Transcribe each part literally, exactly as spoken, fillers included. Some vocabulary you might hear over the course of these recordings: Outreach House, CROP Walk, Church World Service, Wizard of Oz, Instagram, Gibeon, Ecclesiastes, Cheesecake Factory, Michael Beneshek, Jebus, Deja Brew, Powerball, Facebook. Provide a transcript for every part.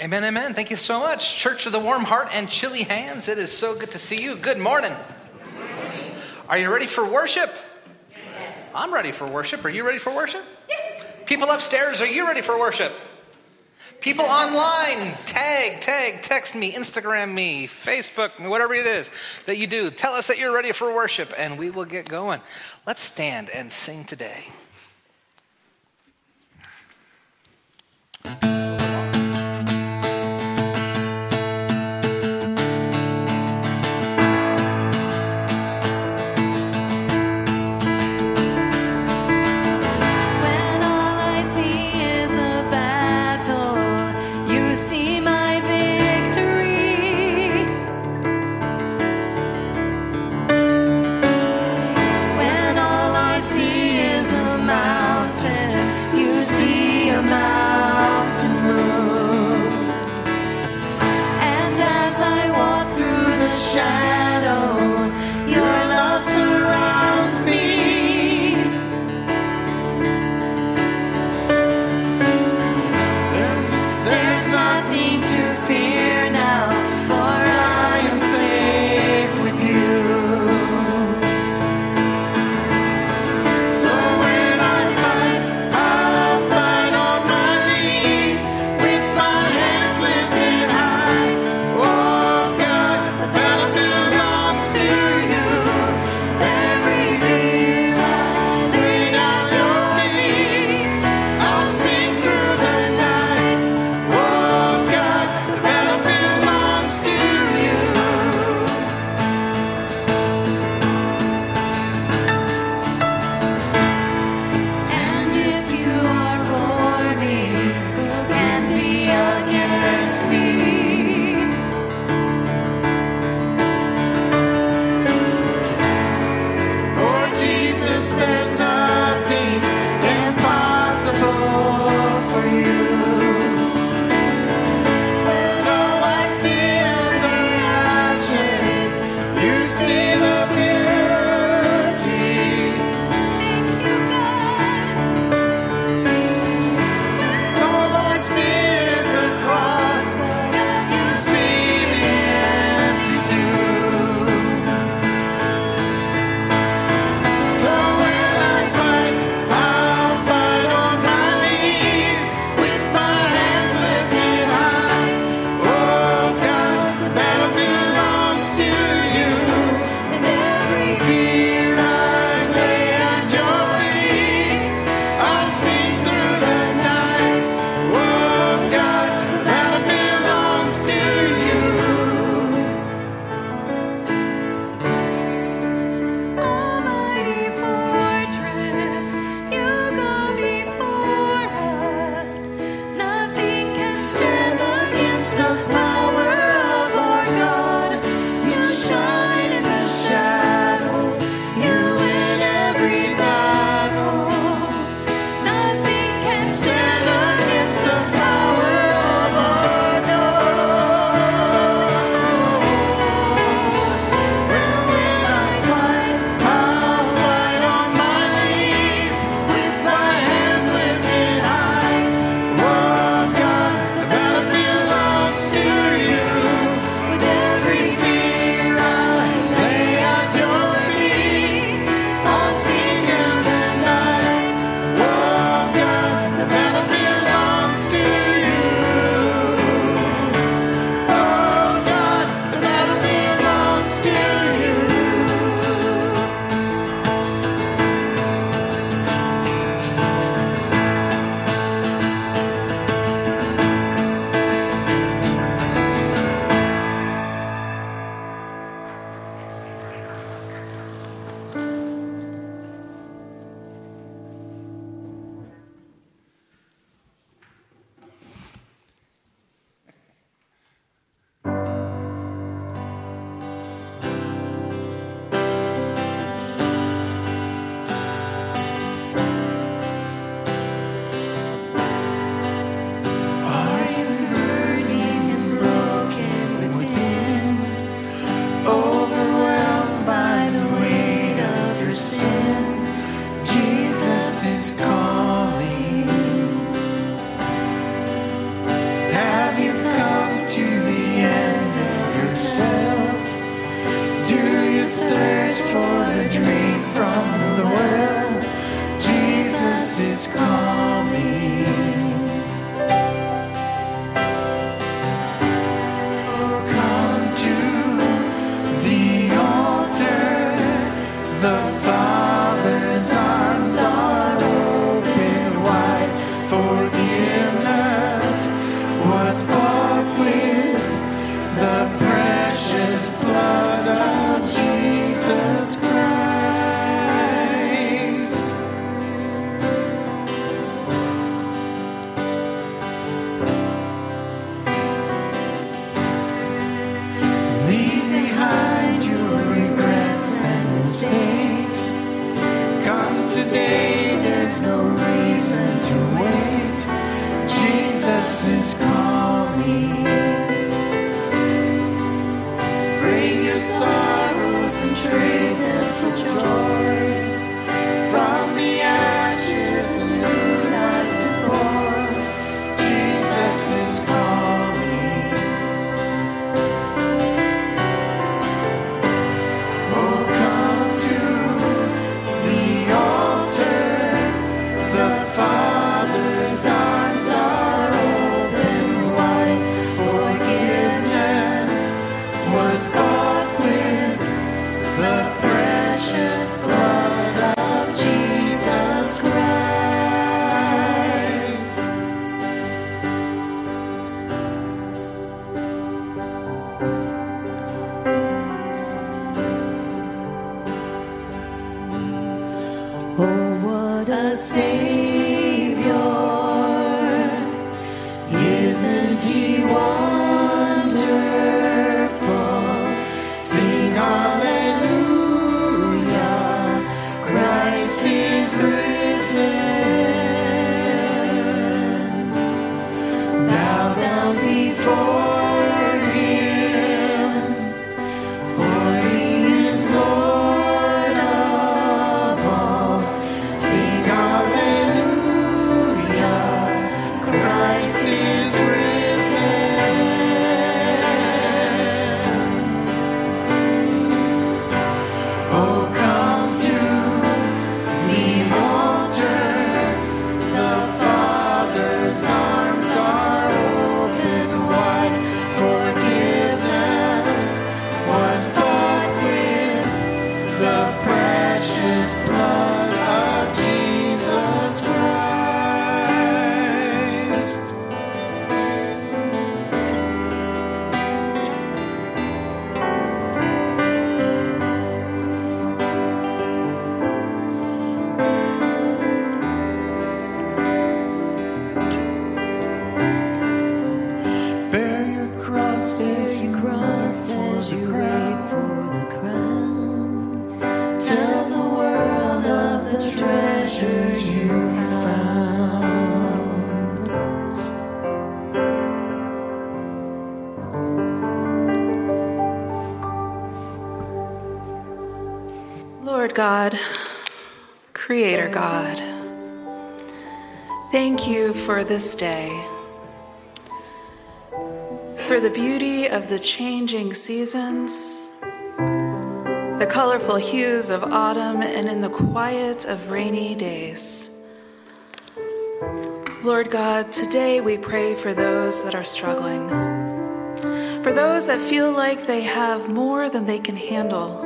Amen, amen. Thank you so much. Church of the Warm Heart and Chilly Hands, it is so good to see you. Good morning. Good morning. Are you ready for worship? Yes. I'm ready for worship. Are you ready for worship? Yes. People upstairs, are you ready for worship? People online, tag, tag, text me, Instagram me, Facebook me, whatever it is that you do. Tell us that you're ready for worship and we will get going. Let's stand and sing today. Is a arms are open wide. God, Creator God, thank you for this day, for the beauty of the changing seasons, the colorful hues of autumn, and in the quiet of rainy days. Lord God, today we pray for those that are struggling, for those that feel like they have more than they can handle,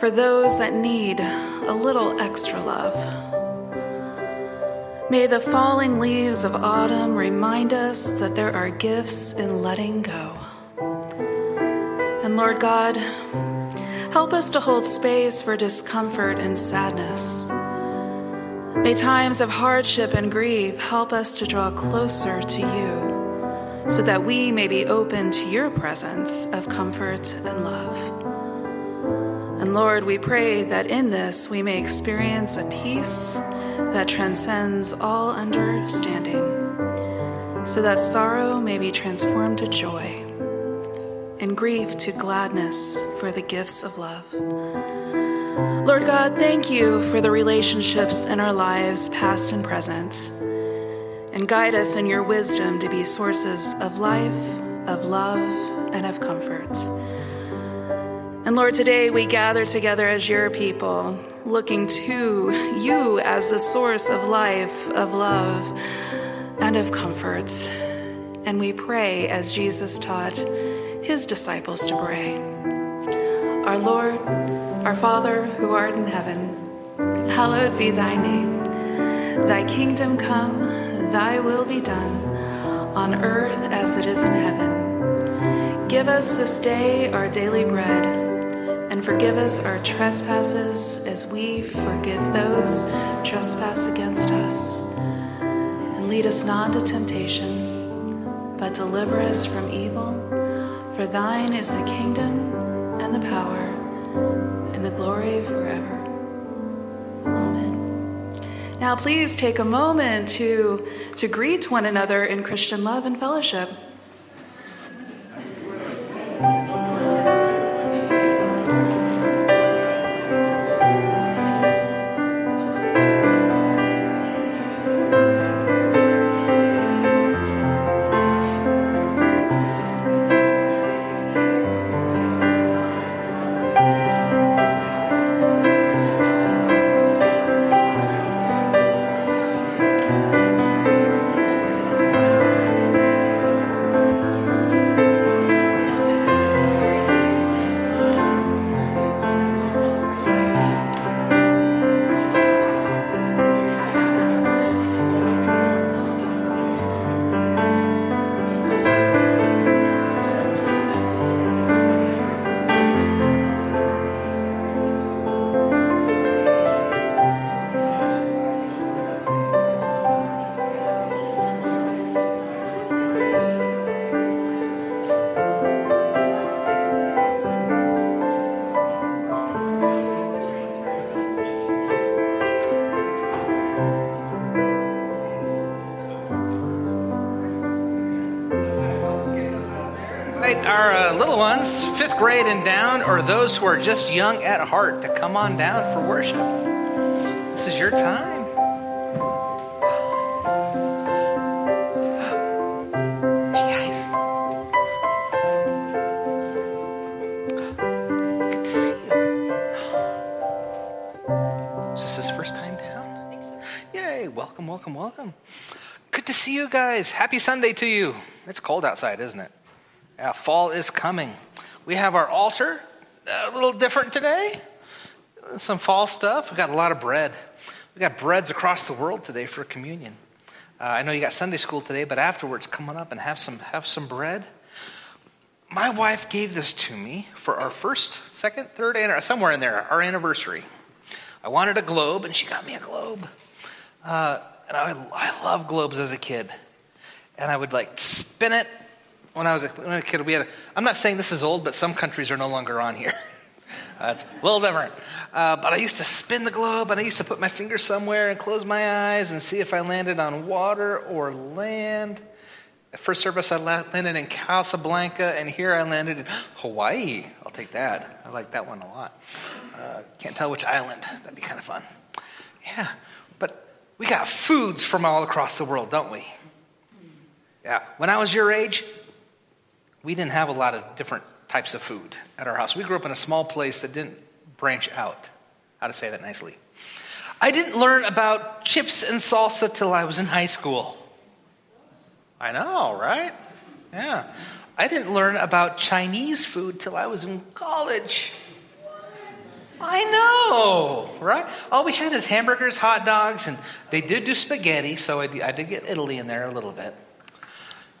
for those that need a little extra love. May the falling leaves of autumn remind us that there are gifts in letting go. And Lord God, help us to hold space for discomfort and sadness. May times of hardship and grief help us to draw closer to you, so that we may be open to your presence of comfort and love. And Lord, we pray that in this we may experience a peace that transcends all understanding, so that sorrow may be transformed to joy and grief to gladness for the gifts of love. Lord God, thank you for the relationships in our lives, past and present, and guide us in your wisdom to be sources of life, of love, and of comfort. And Lord, today we gather together as your people, looking to you as the source of life, of love, and of comfort. And we pray as Jesus taught his disciples to pray. Our Lord, our Father, who art in heaven, hallowed be thy name. Thy kingdom come, thy will be done, on earth as it is in heaven. Give us this day our daily bread, and forgive us our trespasses as we forgive those who trespass against us. And lead us not into temptation, but deliver us from evil. For thine is the kingdom and the power and the glory forever. Amen. Now please take a moment to, to greet one another in Christian love and fellowship. Fifth grade and down, or those who are just young at heart, to come on down for worship. This is your time. Welcome welcome welcome Good to see you guys. Happy Sunday to you. It's cold outside, isn't it? Yeah, fall is coming. We have our altar, a little different today. Some fall stuff. We got a lot of bread. We got breads across the world today for communion. Uh, I know you got Sunday school today, but afterwards, come on up and have some have some bread. My wife gave this to me for our first, second, third, somewhere in there, our anniversary. I wanted a globe, and she got me a globe. Uh, and I I love globes as a kid, and I would like spin it. When I was a, when I was a kid, we had a, I'm not saying this is old, but some countries are no longer on here. Uh, it's a little different. Uh, but I used to spin the globe, and I used to put my finger somewhere and close my eyes and see if I landed on water or land. At first service, I landed in Casablanca, and here I landed in Hawaii. I'll take that. I like that one a lot. Uh, Uh, can't tell which island. That'd be kind of fun. Yeah, but we got foods from all across the world, don't we? Yeah, when I was your age, we didn't have a lot of different types of food at our house. We grew up in a small place that didn't branch out. How to say that nicely. I didn't learn about chips and salsa till I was in high school. I know, right? Yeah. I didn't learn about Chinese food till I was in college. I know, right? All we had is hamburgers, hot dogs, and they did do spaghetti, so I did, I did get Italy in there a little bit.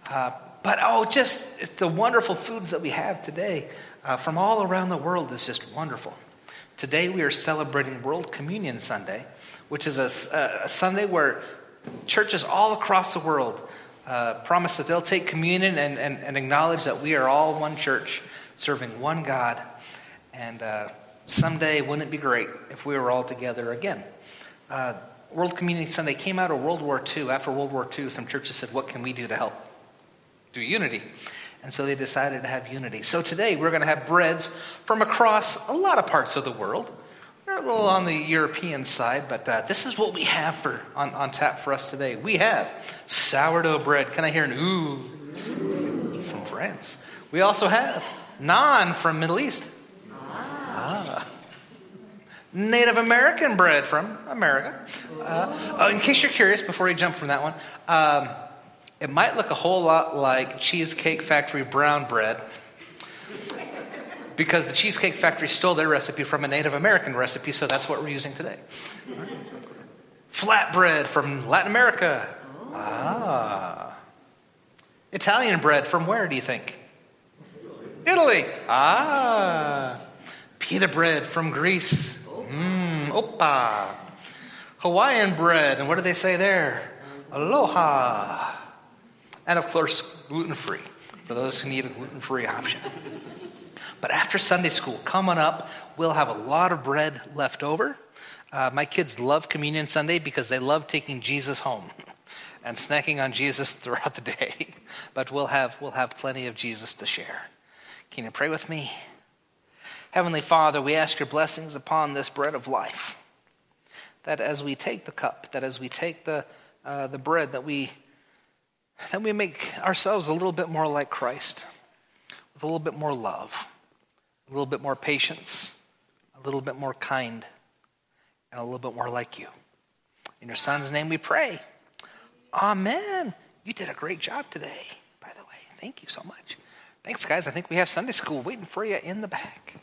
Uh, but, oh, just it's the wonderful foods that we have today uh, from all around the world is just wonderful. Today we are celebrating World Communion Sunday, which is a, a Sunday where churches all across the world uh, promise that they'll take communion and, and, and acknowledge that we are all one church serving one God. And uh, someday, wouldn't it be great if we were all together again? Uh, World Communion Sunday came out of World War Two. After World War Two, some churches said, what can we do to help? Do unity. And so they decided to have unity. So today we're going to have breads from across a lot of parts of the world. We're a little on the European side, but uh, this is what we have for on, on tap for us today. We have sourdough bread. Can I hear an ooh? Ooh. From France. We also have naan from Middle East. Ah. Native American bread from America. Uh, oh, in case you're curious, before you jump from that one, um, it might look a whole lot like Cheesecake Factory brown bread because the Cheesecake Factory stole their recipe from a Native American recipe, so that's what we're using today. Flat bread from Latin America. Oh. Ah. Italian bread from where, do you think? Italy. Italy. Ah. Pita bread from Greece. Mmm. Opa. Hawaiian bread. And what do they say there? Aloha. And, of course, gluten-free, for those who need a gluten-free option. But after Sunday school, come on up. We'll have a lot of bread left over. Uh, my kids love Communion Sunday because they love taking Jesus home and snacking on Jesus throughout the day. But we'll have, we'll have plenty of Jesus to share. Can you pray with me? Heavenly Father, we ask your blessings upon this bread of life, that as we take the cup, that as we take the, uh, the bread, that we... that we make ourselves a little bit more like Christ, with a little bit more love, a little bit more patience, a little bit more kind, and a little bit more like you. In your Son's name we pray. Amen. You did a great job today, by the way. Thank you so much. Thanks, guys. I think we have Sunday school waiting for you in the back.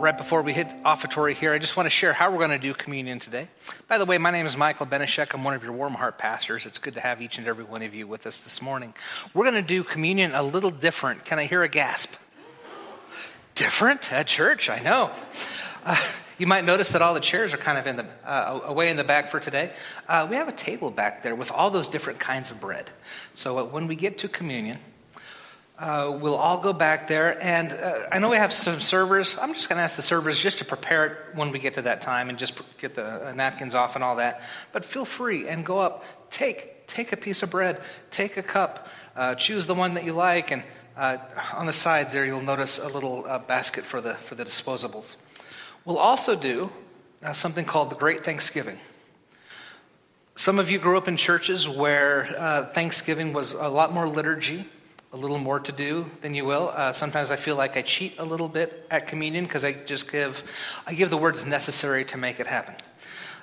Right before we hit offertory here, I just want to share how we're going to do communion today. By the way, my name is Michael Beneshek. I'm one of your Warm Heart pastors. It's good to have each and every one of you with us this morning. We're going to do communion a little different. Can I hear a gasp? Different at church, I know. Uh, you might notice that all the chairs are kind of in the uh, away in the back for today. Uh, we have a table back there with all those different kinds of bread. So uh, when we get to communion, Uh, we'll all go back there, and uh, I know we have some servers. I'm just going to ask the servers just to prepare it when we get to that time and just get the uh, napkins off and all that. But feel free and go up. Take take a piece of bread. Take a cup. Uh, choose the one that you like, and uh, on the sides there you'll notice a little uh, basket for the, for the disposables. We'll also do uh, something called the Great Thanksgiving. Some of you grew up in churches where uh, Thanksgiving was a lot more liturgy, a little more to do than you will. Uh, sometimes I feel like I cheat a little bit at communion because I just give, I give the words necessary to make it happen.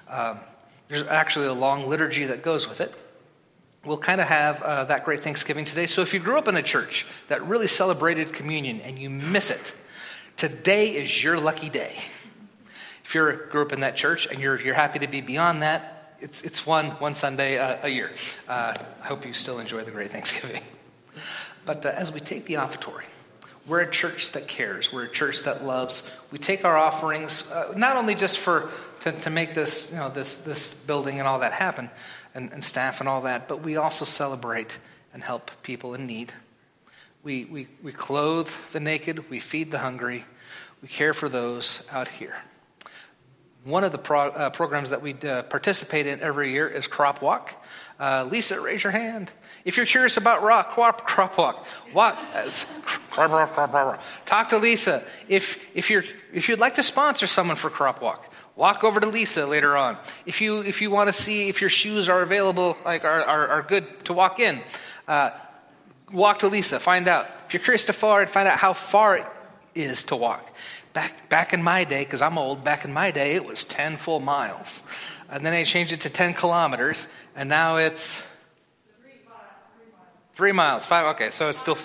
Um, there's actually a long liturgy that goes with it. We'll kind of have uh, that Great Thanksgiving today. So if you grew up in a church that really celebrated communion and you miss it, today is your lucky day. If you grew up in that church and you're you're happy to be beyond that, it's it's one one Sunday uh, a year. Uh, I hope you still enjoy the Great Thanksgiving. But uh, as we take the offertory, we're a church that cares. We're a church that loves. We take our offerings uh, not only just for to, to make this, you know, this this building and all that happen, and, and staff and all that, but we also celebrate and help people in need. We we we clothe the naked. We feed the hungry. We care for those out here. One of the pro- uh, programs that we uh, participate in every year is CROP Walk. Uh, Lisa, raise your hand if you're curious about rock, crop, crop walk. Walk, talk to Lisa. If if you're if you'd like to sponsor someone for crop walk, walk over to Lisa later on. If you if you want to see if your shoes are available, like are are, are good to walk in, uh, walk to Lisa. Find out if you're curious to far find out how far it is to walk. Back back in my day, because I'm old. Back in my day, it was ten full miles, and then they changed it to ten kilometers. And now it's three miles, three miles. Three miles, five, okay, so it's still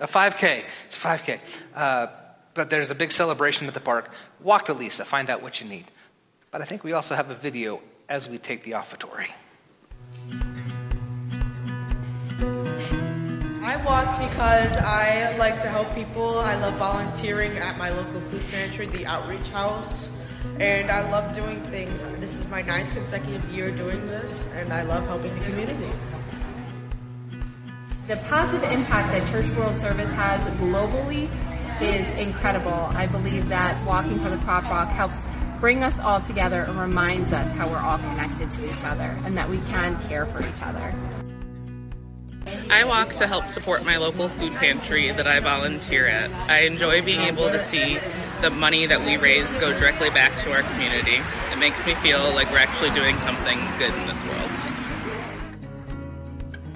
a five K. It's a five K. Uh, but there's a big celebration at the park. Walk to Lisa, find out what you need. But I think we also have a video as we take the offertory. I walk because I like to help people. I love volunteering at my local food pantry, the Outreach House. And I love doing things. This is my ninth consecutive year doing this, and I love helping the community. The positive impact that Church World Service has globally is incredible. I believe that walking for the Crop Walk helps bring us all together and reminds us how we're all connected to each other and that we can care for each other. I walk to help support my local food pantry that I volunteer at. I enjoy being able to see the money that we raise go directly back to our community. It makes me feel like we're actually doing something good in this world.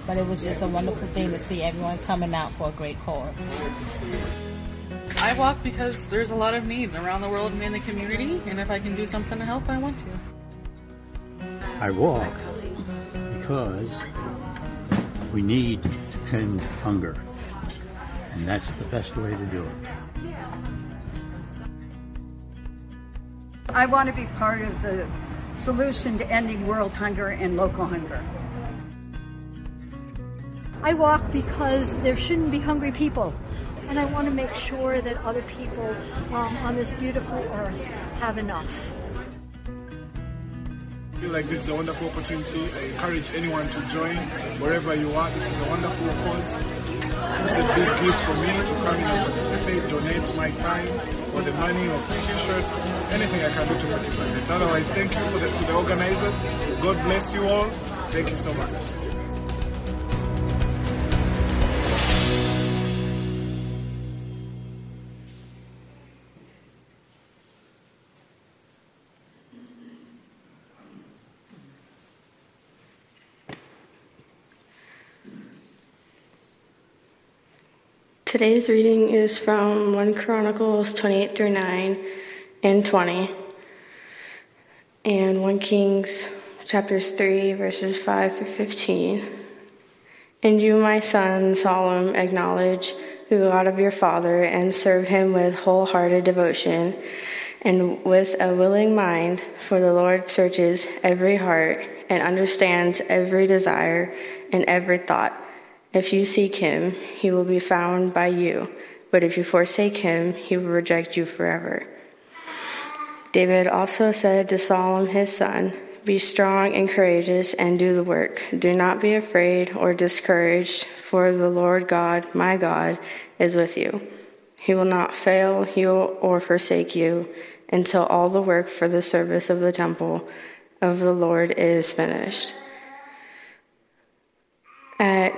But it was just a wonderful thing to see everyone coming out for a great cause. I walk because there's a lot of need around the world and in the community, and if I can do something to help, I want to. I walk because we need to end hunger, and that's the best way to do it. I want to be part of the solution to ending world hunger and local hunger. I walk because there shouldn't be hungry people, and I want to make sure that other people um, on this beautiful earth have enough. I feel like this is a wonderful opportunity. I encourage anyone to join wherever you are. This is a wonderful cause. It's a big gift for me to come in and participate, donate my time or the money or t-shirts, anything I can do to participate. Otherwise, thank you for the, to the organizers. God bless you all. Thank you so much. Today's reading is from First Chronicles twenty-eight through nine and twenty, and First Kings chapters three, verses five through fifteen. And you, my son Solomon, acknowledge the God of your father and serve him with wholehearted devotion and with a willing mind, for the Lord searches every heart and understands every desire and every thought. If you seek him, he will be found by you, but if you forsake him, he will reject you forever. David also said to Solomon his son, be strong and courageous and do the work. Do not be afraid or discouraged, for the Lord God, my God, is with you. He will not fail you or forsake you until all the work for the service of the temple of the Lord is finished. At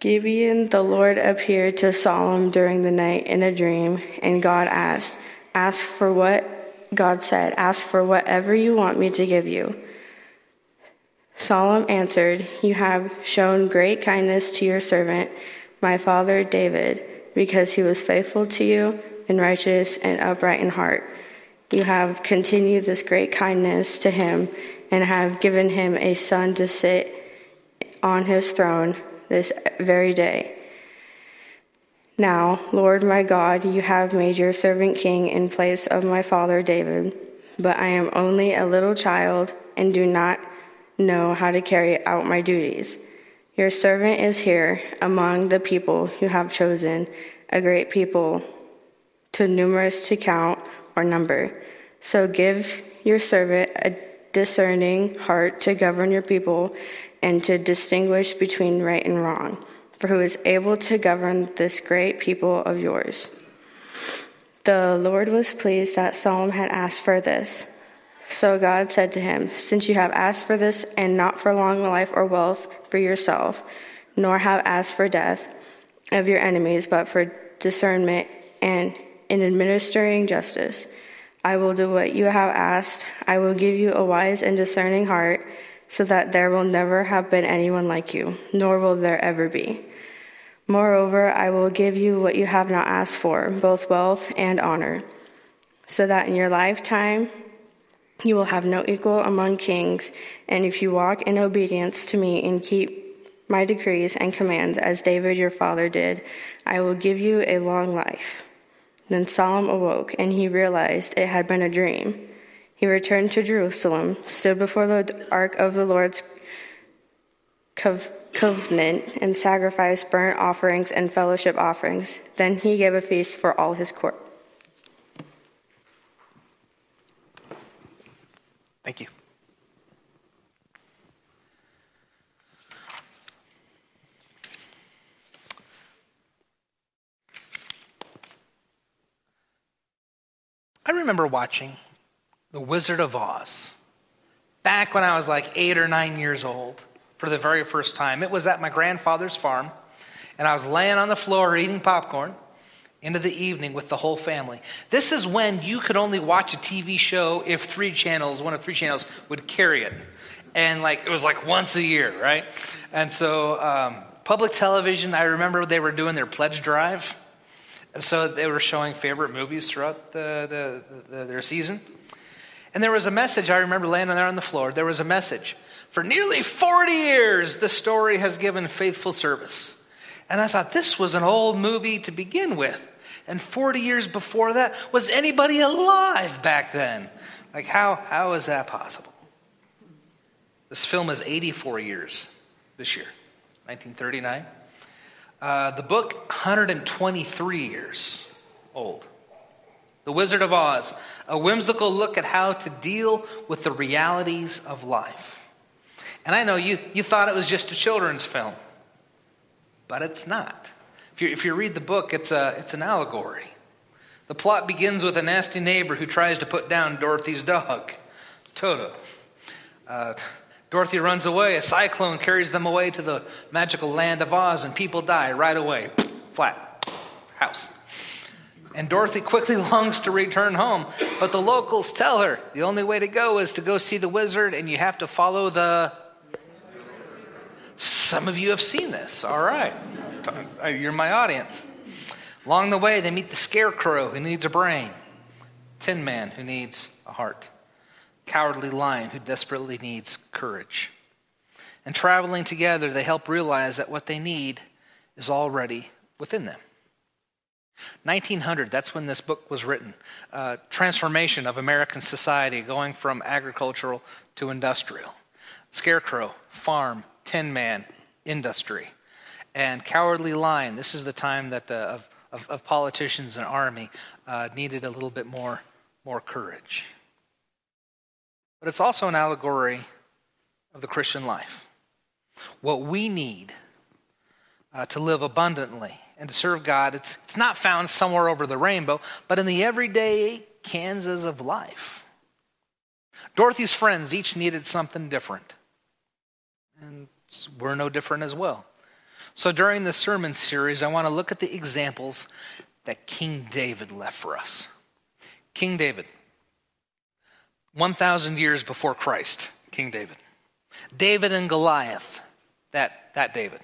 Gibeon, the Lord appeared to Solomon during the night in a dream, and God asked, Ask for what? God said, Ask for whatever you want me to give you. Solomon answered, You have shown great kindness to your servant, my father David, because he was faithful to you and righteous and upright in heart. You have continued this great kindness to him and have given him a son to sit on his throne this very day. Now, Lord my God, you have made your servant king in place of my father David, but I am only a little child and do not know how to carry out my duties. Your servant is here among the people you have chosen, a great people, too numerous to count or number. So give your servant a discerning heart to govern your people and to distinguish between right and wrong, for who is able to govern this great people of yours? The Lord was pleased that Solomon had asked for this. So God said to him, since you have asked for this and not for long life or wealth for yourself, nor have asked for death of your enemies, but for discernment and in administering justice, I will do what you have asked. I will give you a wise and discerning heart, so that there will never have been anyone like you, nor will there ever be. Moreover, I will give you what you have not asked for, both wealth and honor, so that in your lifetime you will have no equal among kings, and if you walk in obedience to me and keep my decrees and commands, as David your father did, I will give you a long life. Then Solomon awoke, and he realized it had been a dream. He returned to Jerusalem, stood before the ark of the Lord's cov- covenant, and sacrificed burnt offerings and fellowship offerings. Then he gave a feast for all his court. Thank you. I remember watching The Wizard of Oz back when I was like eight or nine years old for the very first time. It was at my grandfather's farm, and I was laying on the floor eating popcorn into the evening with the whole family. This is when you could only watch a T V show if three channels, one of three channels would carry it. And like it was like once a year, right? And so um, public television, I remember they were doing their pledge drive. And so they were showing favorite movies throughout the, the, the their season. And there was a message, I remember laying there on the floor, there was a message. For nearly forty years, the story has given faithful service. And I thought, this was an old movie to begin with. And forty years before that, was anybody alive back then? Like, how how is that possible? This film is eighty-four years this year, nineteen thirty-nine. Uh, the book, one hundred twenty-three years old. The Wizard of Oz, a whimsical look at how to deal with the realities of life. And I know you, you thought it was just a children's film, but it's not. If you, if you read the book, it's, a, it's an allegory. The plot begins with a nasty neighbor who tries to put down Dorothy's dog, Toto. Uh, Dorothy runs away. A cyclone carries them away to the magical land of Oz, and people die right away. Flat. House. And Dorothy quickly longs to return home, but the locals tell her the only way to go is to go see the wizard, and you have to follow the... Some of you have seen this. All right. You're my audience. Along the way, they meet the scarecrow who needs a brain, Tin Man who needs a heart, Cowardly Lion who desperately needs courage. And traveling together, they help realize that what they need is already within them. nineteen hundred, that's when this book was written. Uh, transformation of American society, going from agricultural to industrial. Scarecrow, farm, Tin Man, industry. And Cowardly Lion, this is the time that the, of, of, of politicians and army uh, needed a little bit more, more courage. But it's also an allegory of the Christian life. What we need uh, to live abundantly and to serve God, it's it's not found somewhere over the rainbow, but in the everyday Kansas of life. Dorothy's friends each needed something different. And we're no different as well. So during this sermon series, I want to look at the examples that King David left for us. King David, one thousand years before Christ, King David. David and Goliath, that, that David.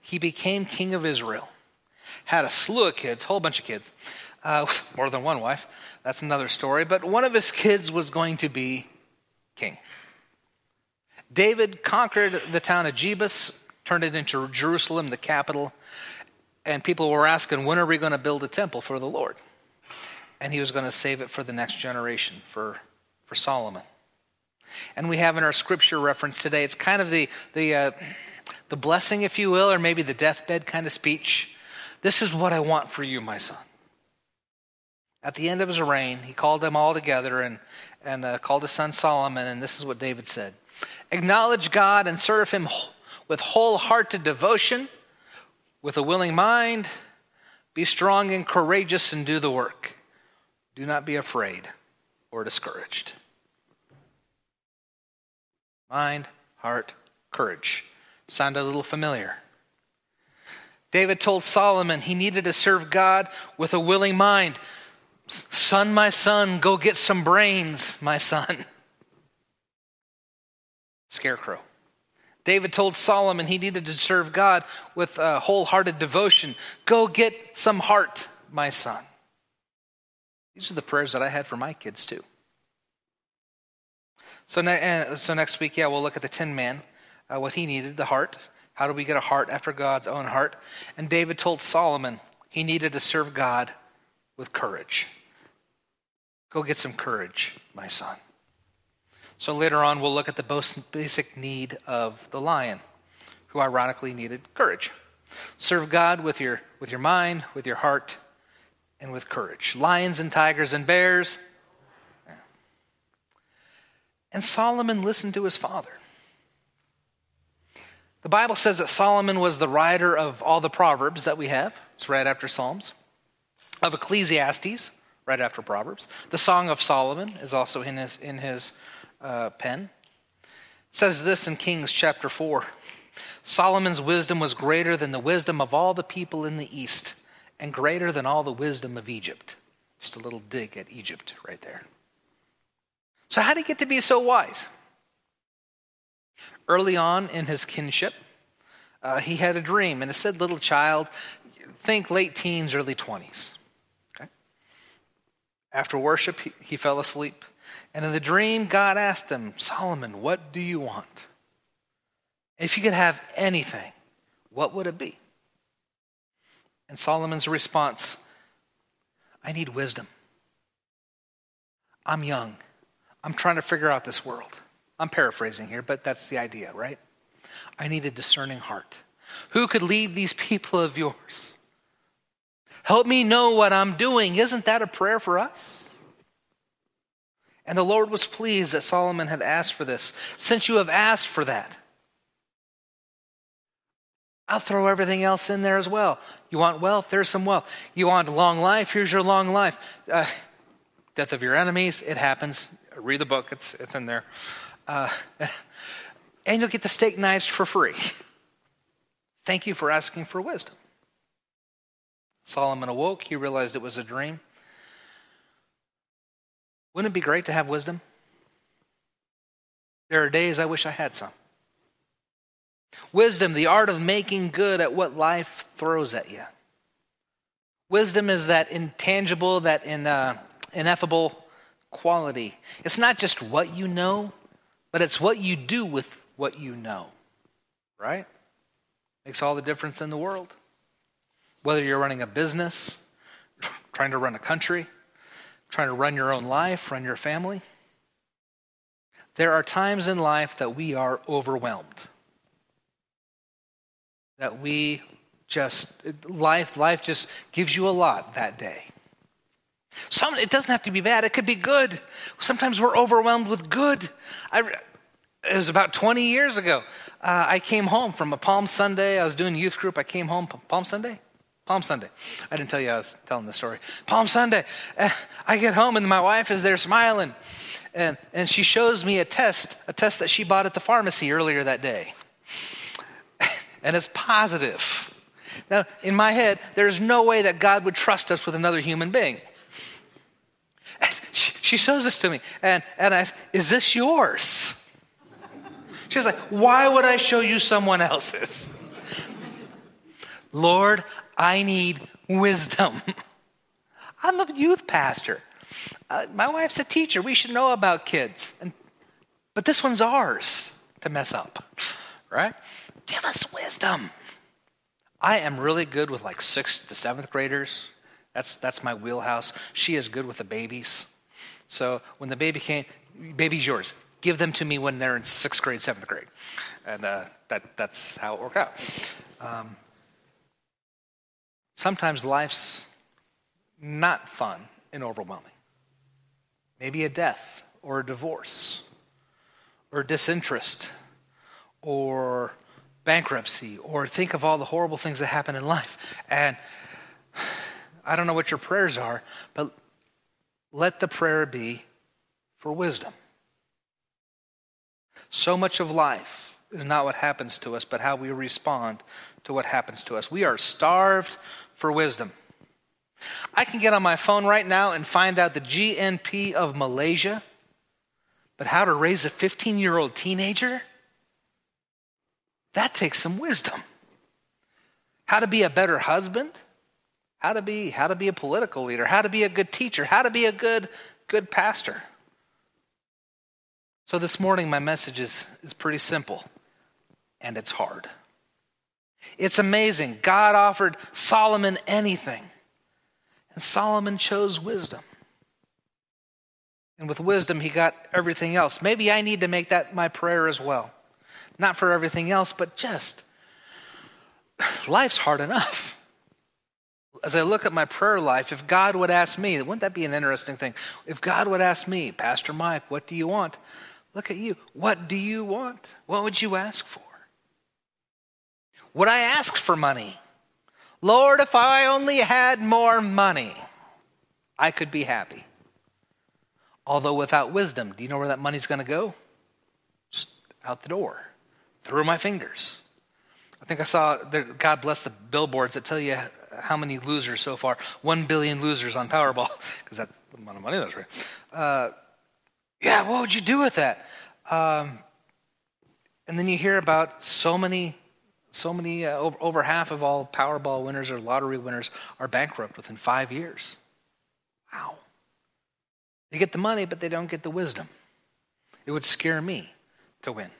He became king of Israel. Had a slew of kids, a whole bunch of kids, uh, more than one wife. That's another story. But one of his kids was going to be king. David conquered the town of Jebus, turned it into Jerusalem, the capital. And people were asking, when are we going to build a temple for the Lord? And he was going to save it for the next generation, for, for Solomon. And we have in our scripture reference today, it's kind of the the uh, the blessing, if you will, or maybe the deathbed kind of speech. This is what I want for you, my son. At the end of his reign, he called them all together and, and uh, called his son Solomon, and this is what David said. Acknowledge God and serve him with wholehearted devotion, with a willing mind. Be strong and courageous and do the work. Do not be afraid or discouraged. mind, heart, courage. Sound a little familiar? David told Solomon he needed to serve God with a willing mind. Son, my son, go get some brains, my son. Scarecrow. David told Solomon he needed to serve God with a wholehearted devotion. Go get some heart, my son. These are the prayers that I had for my kids too. So, ne- so next week, yeah, we'll look at the Tin Man, uh, what he needed, the heart. How do we get a heart after God's own heart? And David told Solomon he needed to serve God with courage. Go get some courage, my son. So later on, we'll look at the most basic need of the lion, who ironically needed courage. Serve God with your, with your mind, with your heart, and with courage. Lions and tigers and bears. And Solomon listened to his father. The Bible says that Solomon was the writer of all the Proverbs that we have. It's right after Psalms. Of Ecclesiastes, right after Proverbs. The Song of Solomon is also in his, in his uh, pen. It says this in Kings chapter four. Solomon's wisdom was greater than the wisdom of all the people in the East, and greater than all the wisdom of Egypt. Just a little dig at Egypt right there. So how did he get to be so wise? Early on in his kinship, uh, he had a dream, and it said, little child, think late teens, early twenties. Okay. After worship, he, he fell asleep. And in the dream, God asked him, Solomon, what do you want? If you could have anything, what would it be? And Solomon's response, I need wisdom. I'm young. I'm trying to figure out this world. I'm paraphrasing here, but that's the idea, right? I need a discerning heart. Who could lead these people of yours? Help me know what I'm doing. Isn't that a prayer for us? And the Lord was pleased that Solomon had asked for this. Since you have asked for that, I'll throw everything else in there as well. You want wealth? There's some wealth. You want long life? Here's your long life. Uh, death of your enemies, it happens. Read the book. It's, it's in there. Uh, and you'll get the steak knives for free. Thank you for asking for wisdom. Solomon awoke. He realized it was a dream. Wouldn't it be great to have wisdom? There are days I wish I had some. Wisdom, the art of making good at what life throws at you. Wisdom is that intangible, that in, uh, ineffable quality. It's not just what you know, but it's what you do with what you know, right? Makes all the difference in the world. Whether you're running a business, trying to run a country, trying to run your own life, run your family. There are times in life that we are overwhelmed. That we just, life, life just gives you a lot that day. Some, it doesn't have to be bad. It could be good. Sometimes we're overwhelmed with good. I, it was about twenty years ago. Uh, I came home from a Palm Sunday. I was doing youth group. I came home. Palm Sunday? Palm Sunday. I didn't tell you I was telling the story. Palm Sunday. Uh, I get home and my wife is there smiling. And, and she shows me a test, a test that she bought at the pharmacy earlier that day. And it's positive. Now, in my head, there's no way that God would trust us with another human being. She shows this to me, and, and I, is this yours? She's like, why would I show you someone else's? Lord, I need wisdom. I'm a youth pastor. Uh, my wife's a teacher. We should know about kids. And, but this one's ours to mess up, right? Give us wisdom. I am really good with like sixth to seventh graders. That's, that's my wheelhouse. She is good with the babies. So when the baby came, baby's yours. Give them to me when they're in sixth grade, seventh grade. And uh, that that's how it worked out. Um, sometimes life's not fun and overwhelming. Maybe a death or a divorce or disinterest or bankruptcy, or think of all the horrible things that happen in life. And I don't know what your prayers are, but let the prayer be for wisdom. So much of life is not what happens to us, but how we respond to what happens to us. We are starved for wisdom. I can get on my phone right now and find out the G N P of Malaysia, but how to raise a fifteen-year-old teenager? That takes some wisdom. How to be a better husband? How to be how to be a political leader? How to be a good teacher? How to be a good good pastor? So this morning my message is, is pretty simple, and it's hard. It's amazing. God offered Solomon anything, and Solomon chose wisdom. And with wisdom, he got everything else. Maybe I need to make that my prayer as well. Not for everything else, but just life's hard enough. As I look at my prayer life, if God would ask me, wouldn't that be an interesting thing? If God would ask me, Pastor Mike, what do you want? Look at you. What do you want? What would you ask for? Would I ask for money? Lord, if I only had more money, I could be happy. Although without wisdom, do you know where that money's going to go? Just out the door, through my fingers. I think I saw, there, God bless the billboards that tell you how many losers so far. One billion losers on Powerball, because that's the amount of money that's right. Uh, yeah, what would you do with that? Um, and then you hear about so many So many, uh, over, over half of all Powerball winners or lottery winners are bankrupt within five years. Wow. They get the money, but they don't get the wisdom. It would scare me to win.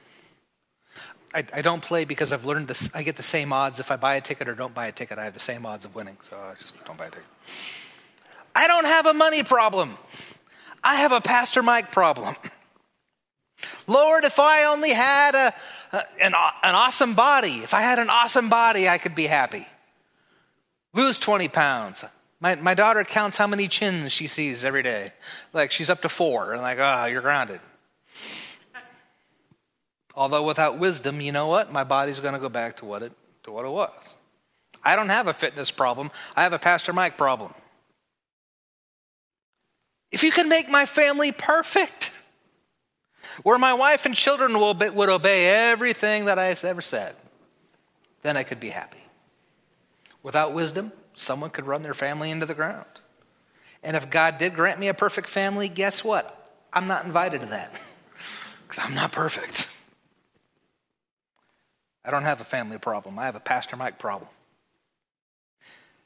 I, I don't play because I've learned this. I get the same odds if I buy a ticket or don't buy a ticket. I have the same odds of winning, so I just don't buy a ticket. I don't have a money problem. I have a Pastor Mike problem. Lord, if I only had a, a an, an awesome body, if I had an awesome body, I could be happy. Lose twenty pounds. My my daughter counts how many chins she sees every day. Like, she's up to four. And like, ah, oh, you're grounded. Although without wisdom, you know what? My body's going to go back to what it to what it was. I don't have a fitness problem. I have a Pastor Mike problem. If you can make my family perfect, where my wife and children will be, would obey everything that I ever said, then I could be happy. Without wisdom, someone could run their family into the ground. And if God did grant me a perfect family, guess what? I'm not invited to that because I'm not perfect. I don't have a family problem. I have a Pastor Mike problem.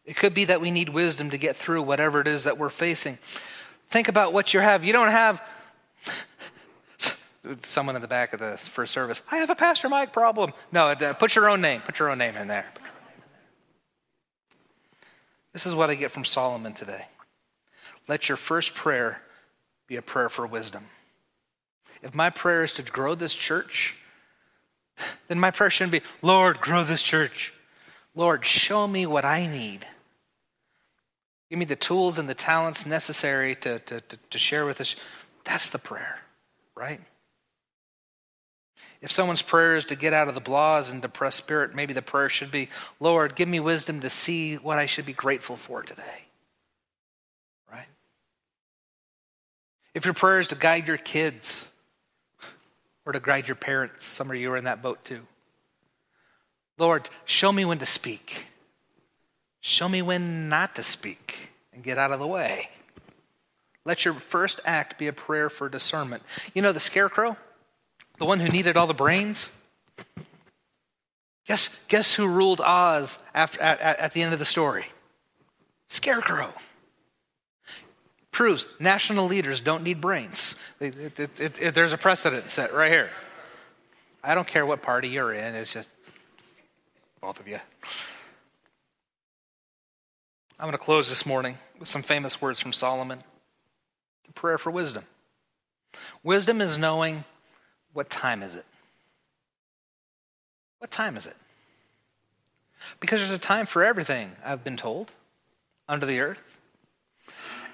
It could be that we need wisdom to get through whatever it is that we're facing. Think about what you have. You don't have... Someone in the back of the first service, I have a Pastor Mike problem. No, put your own name. Put your own name in there. Put your own name in there. This is what I get from Solomon today. Let your first prayer be a prayer for wisdom. If my prayer is to grow this church, then my prayer shouldn't be, Lord, grow this church. Lord, show me what I need. Give me the tools and the talents necessary to, to, to, to share with us. That's the prayer, right? If someone's prayer is to get out of the blahs and depressed spirit, maybe the prayer should be, Lord, give me wisdom to see what I should be grateful for today. Right? If your prayer is to guide your kids or to guide your parents, some of you are in that boat too. Lord, show me when to speak. Show me when not to speak and get out of the way. Let your first act be a prayer for discernment. You know the scarecrow? The one who needed all the brains? Guess, guess who ruled Oz after, at, at the end of the story? Scarecrow. Proves national leaders don't need brains. It, it, it, it, there's a precedent set right here. I don't care what party you're in. It's just both of you. I'm going to close this morning with some famous words from Solomon. The prayer for wisdom. Wisdom is knowing... What time is it? What time is it? Because there's a time for everything, I've been told, under the earth.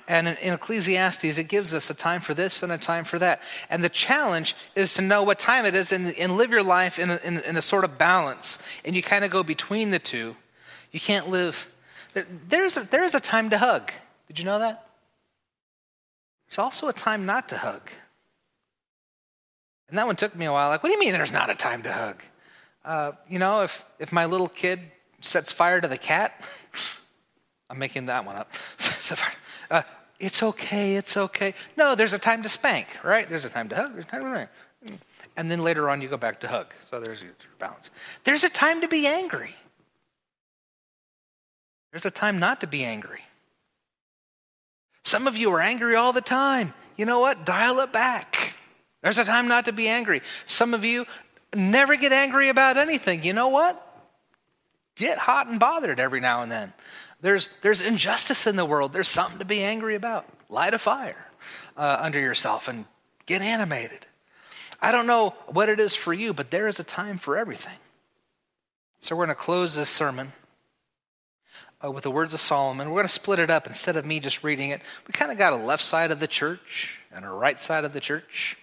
And in, in Ecclesiastes, it gives us a time for this and a time for that. And the challenge is to know what time it is and, and live your life in a, in, in a sort of balance. And you kind of go between the two. You can't live. There, there's a, there's a time to hug. Did you know that? There's also a time not to hug. And that one took me a while. Like, what do you mean there's not a time to hug? Uh, you know, if, if my little kid sets fire to the cat, I'm making that one up. uh, it's okay, it's okay. No, there's a time to spank, right? There's a time to hug, there's a time to spank. And then later on you go back to hug. So there's your balance. There's a time to be angry. There's a time not to be angry. Some of you are angry all the time. You know what? Dial it back. There's a time not to be angry. Some of you never get angry about anything. You know what? Get hot and bothered every now and then. There's there's injustice in the world. There's something to be angry about. Light a fire uh, under yourself and get animated. I don't know what it is for you, but there is a time for everything. So we're going to close this sermon Uh, with the words of Solomon. We're going to split it up. Instead of me just reading it, we kind of got a left side of the church and a right side of the church.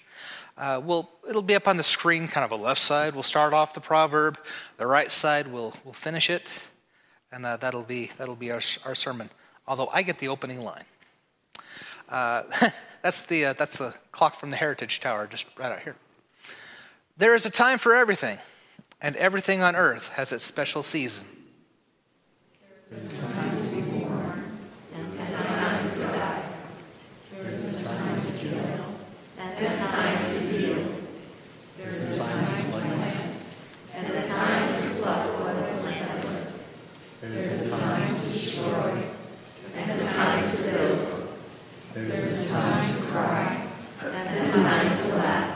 Uh, we'll, it'll be up on the screen, kind of a left side. We'll start off the proverb. The right side, we'll we'll finish it, and uh, that'll be that'll be our our sermon. Although I get the opening line. Uh, that's the uh, that's the clock from the Heritage Tower, just right out here. There is a time for everything, and everything on earth has its special season. There is a time to be born, and a time to die. There is a time to kill, and a time to heal. There is a time to plant, and a time to pluck what is planted. There is a time to destroy, and a time to build. There is a time to cry, and a time to laugh.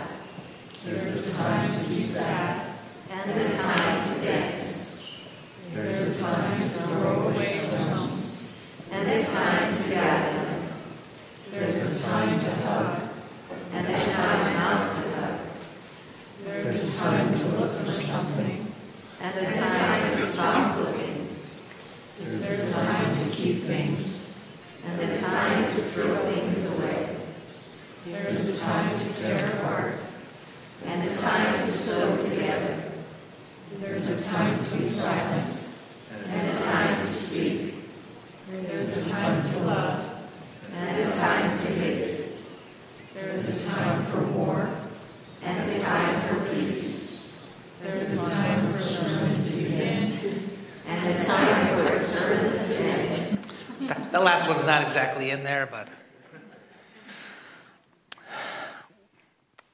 There is a time to be sad, and a time to dance. There is a time to throw away stones, and a time to gather them. There is a time to hug, and a time not to hug. There is a time to look for something, and a time to stop looking. There is a time to keep things, and a time to throw things away. There is a time to tear apart, and a time to sew together. There is a time to be silent, and a time to speak. There is a time to love, and a time to hate. There is a time for war, and a time for peace. There is a time for a sermon to begin, and a time for a sermon to end. That, that last one's not exactly in there, but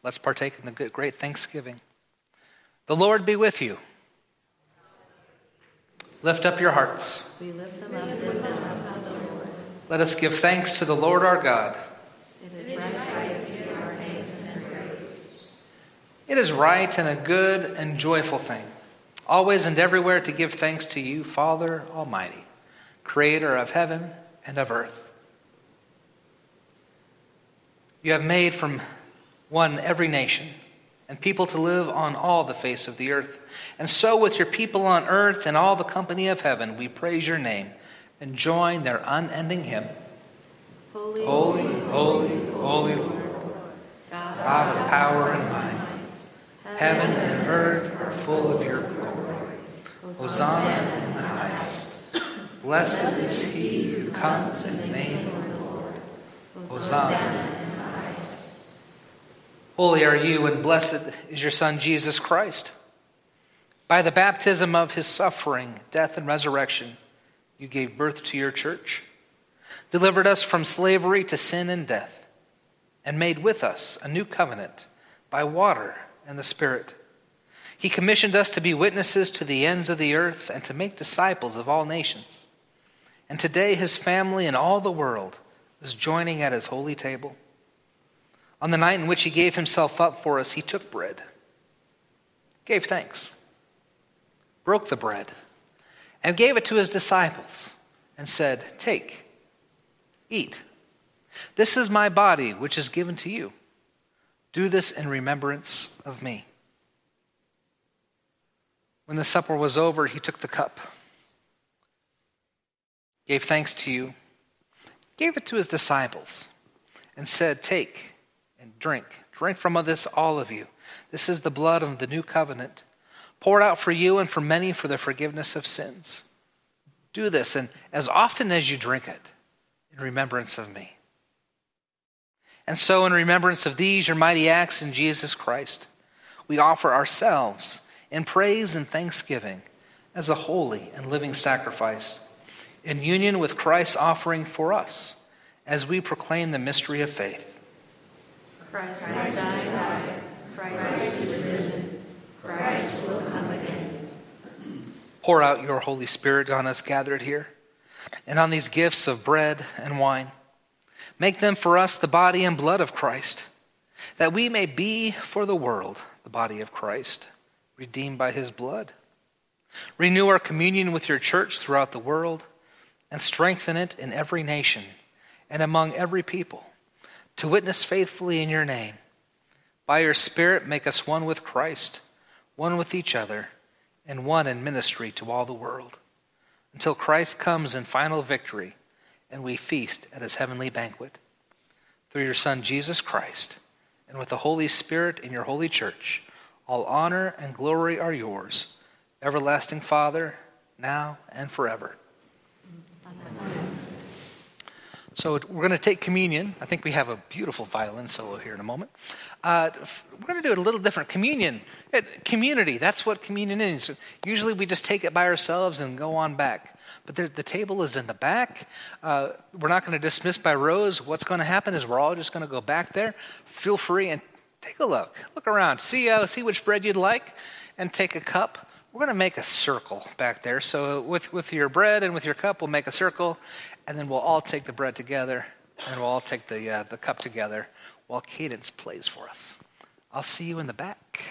let's partake in the great Thanksgiving. The Lord be with you. Lift up your hearts. We lift them up to the Lord. Let us give thanks to the Lord our God. It is right to give our thanks and praise. It is right and a good and joyful thing, always and everywhere to give thanks to you, Father Almighty, Creator of heaven and of earth. You have made from one every nation, and people to live on all the face of the earth. And so with your people on earth and all the company of heaven, we praise your name and join their unending hymn. Holy, holy, holy, holy Lord, God of power and might, heaven and earth are full of your glory. Hosanna in the highest. Blessed is he who comes in the name of the Lord. Hosanna. Holy are you, and blessed is your Son, Jesus Christ. By the baptism of his suffering, death, and resurrection, you gave birth to your church, delivered us from slavery to sin and death, and made with us a new covenant by water and the Spirit. He commissioned us to be witnesses to the ends of the earth and to make disciples of all nations. And today his family and all the world is joining at his holy table. On the night in which he gave himself up for us, he took bread, gave thanks, broke the bread, and gave it to his disciples, and said, "Take, eat. This is my body, which is given to you. Do this in remembrance of me." When the supper was over, he took the cup, gave thanks to you, gave it to his disciples, and said, "Take, and drink. Drink from this, all of you. This is the blood of the new covenant, poured out for you and for many for the forgiveness of sins. Do this, and as often as you drink it, in remembrance of me." And so in remembrance of these, your mighty acts in Jesus Christ, we offer ourselves in praise and thanksgiving as a holy and living sacrifice in union with Christ's offering for us as we proclaim the mystery of faith. Christ has died. Christ is risen. Christ will come again. Pour out your Holy Spirit on us gathered here and on these gifts of bread and wine. Make them for us the body and blood of Christ, that we may be for the world the body of Christ, redeemed by his blood. Renew our communion with your church throughout the world and strengthen it in every nation and among every people to witness faithfully in your name. By your Spirit, make us one with Christ, one with each other, and one in ministry to all the world, until Christ comes in final victory and we feast at his heavenly banquet. Through your Son, Jesus Christ, and with the Holy Spirit in your holy church, all honor and glory are yours, everlasting Father, now and forever. Amen. So we're going to take communion. I think we have a beautiful violin solo here in a moment. Uh, we're going to do it a little different. Communion, community, that's what communion is. Usually we just take it by ourselves and go on back. But there, the table is in the back. Uh, we're not going to dismiss by rows. What's going to happen is we're all just going to go back there. Feel free and take a look. Look around. See, uh, see which bread you'd like and take a cup. We're going to make a circle back there. So with, with your bread and with your cup, we'll make a circle, and then we'll all take the bread together, and we'll all take the uh, the cup together while Cadence plays for us. I'll see you in the back.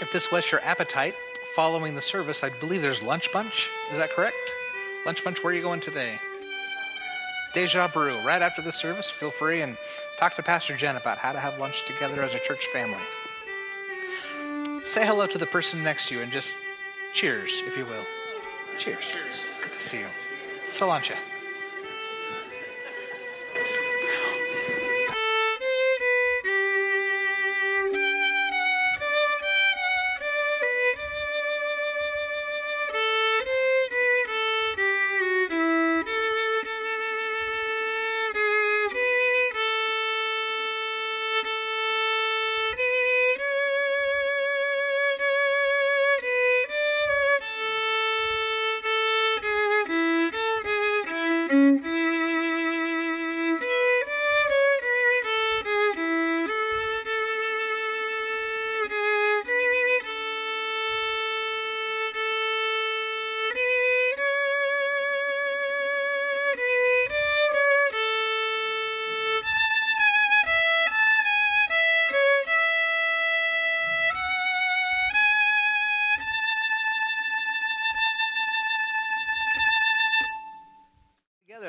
If this whets your appetite, following the service, I believe there's Lunch Bunch. Is that correct? Lunch Bunch, where are you going today? Deja Brew. Right after the service, feel free and talk to Pastor Jen about how to have lunch together as a church family. Say hello to the person next to you and just cheers, if you will. Cheers. Cheers. Good to see you. Solancha.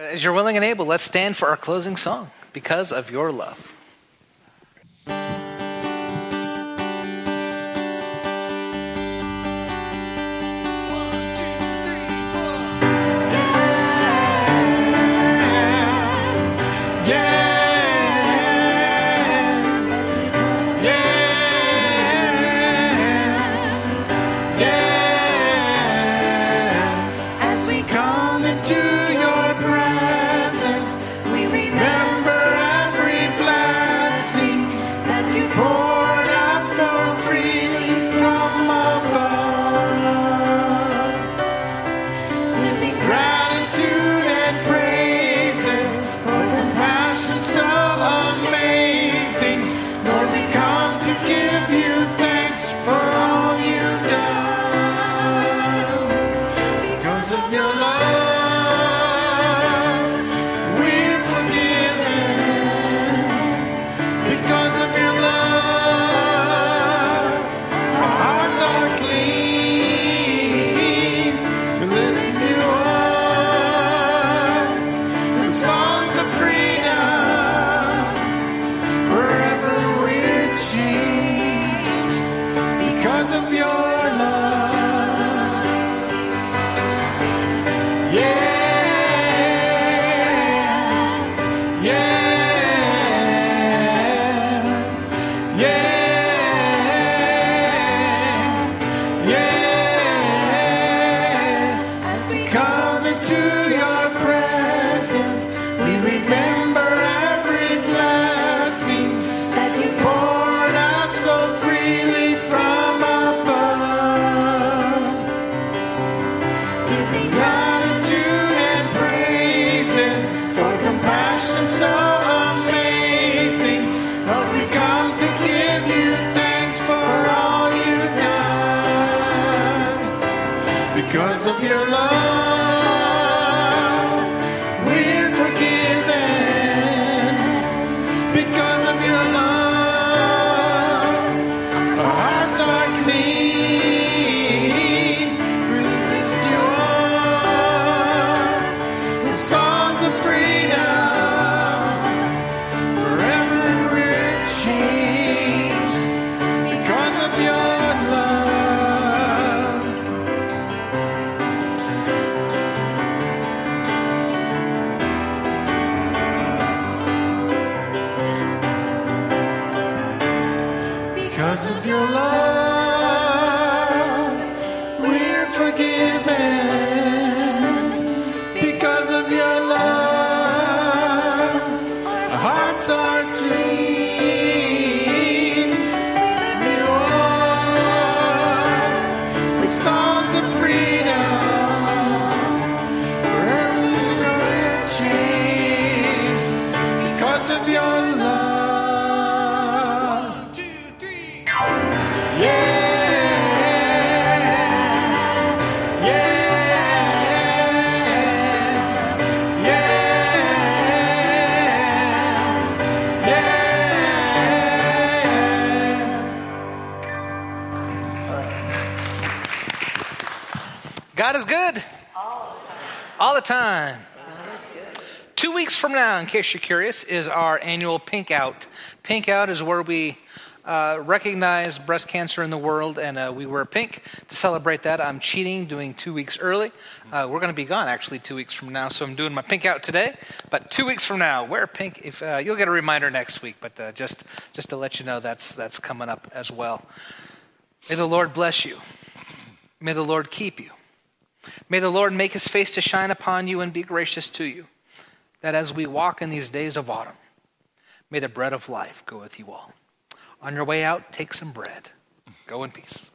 as you're willing and able, let's stand for our closing song, Because of Your Love. Because of your love, we're forgiven. Because of your love, our hearts are clean. We lift you up with songs of freedom. Forever we're changed because of your love. Because of your love, we're forgiven. Because of your love, our hearts are clean. We are with songs of freedom, forever changed. Because of your love. God is good. All the time. All the time. God is good. Two weeks from now, in case you're curious, is our annual Pink Out. Pink Out is where we uh, recognize breast cancer in the world, and uh, we wear pink to celebrate that. I'm cheating, doing two weeks early. Uh, we're going to be gone, actually, two weeks from now, so I'm doing my Pink Out today. But two weeks from now, wear pink. If uh, you'll get a reminder next week, but uh, just, just to let you know, that's, that's coming up as well. May the Lord bless you. May the Lord keep you. May the Lord make his face to shine upon you and be gracious to you, that as we walk in these days of autumn, may the bread of life go with you all. On your way out, take some bread. Go in peace.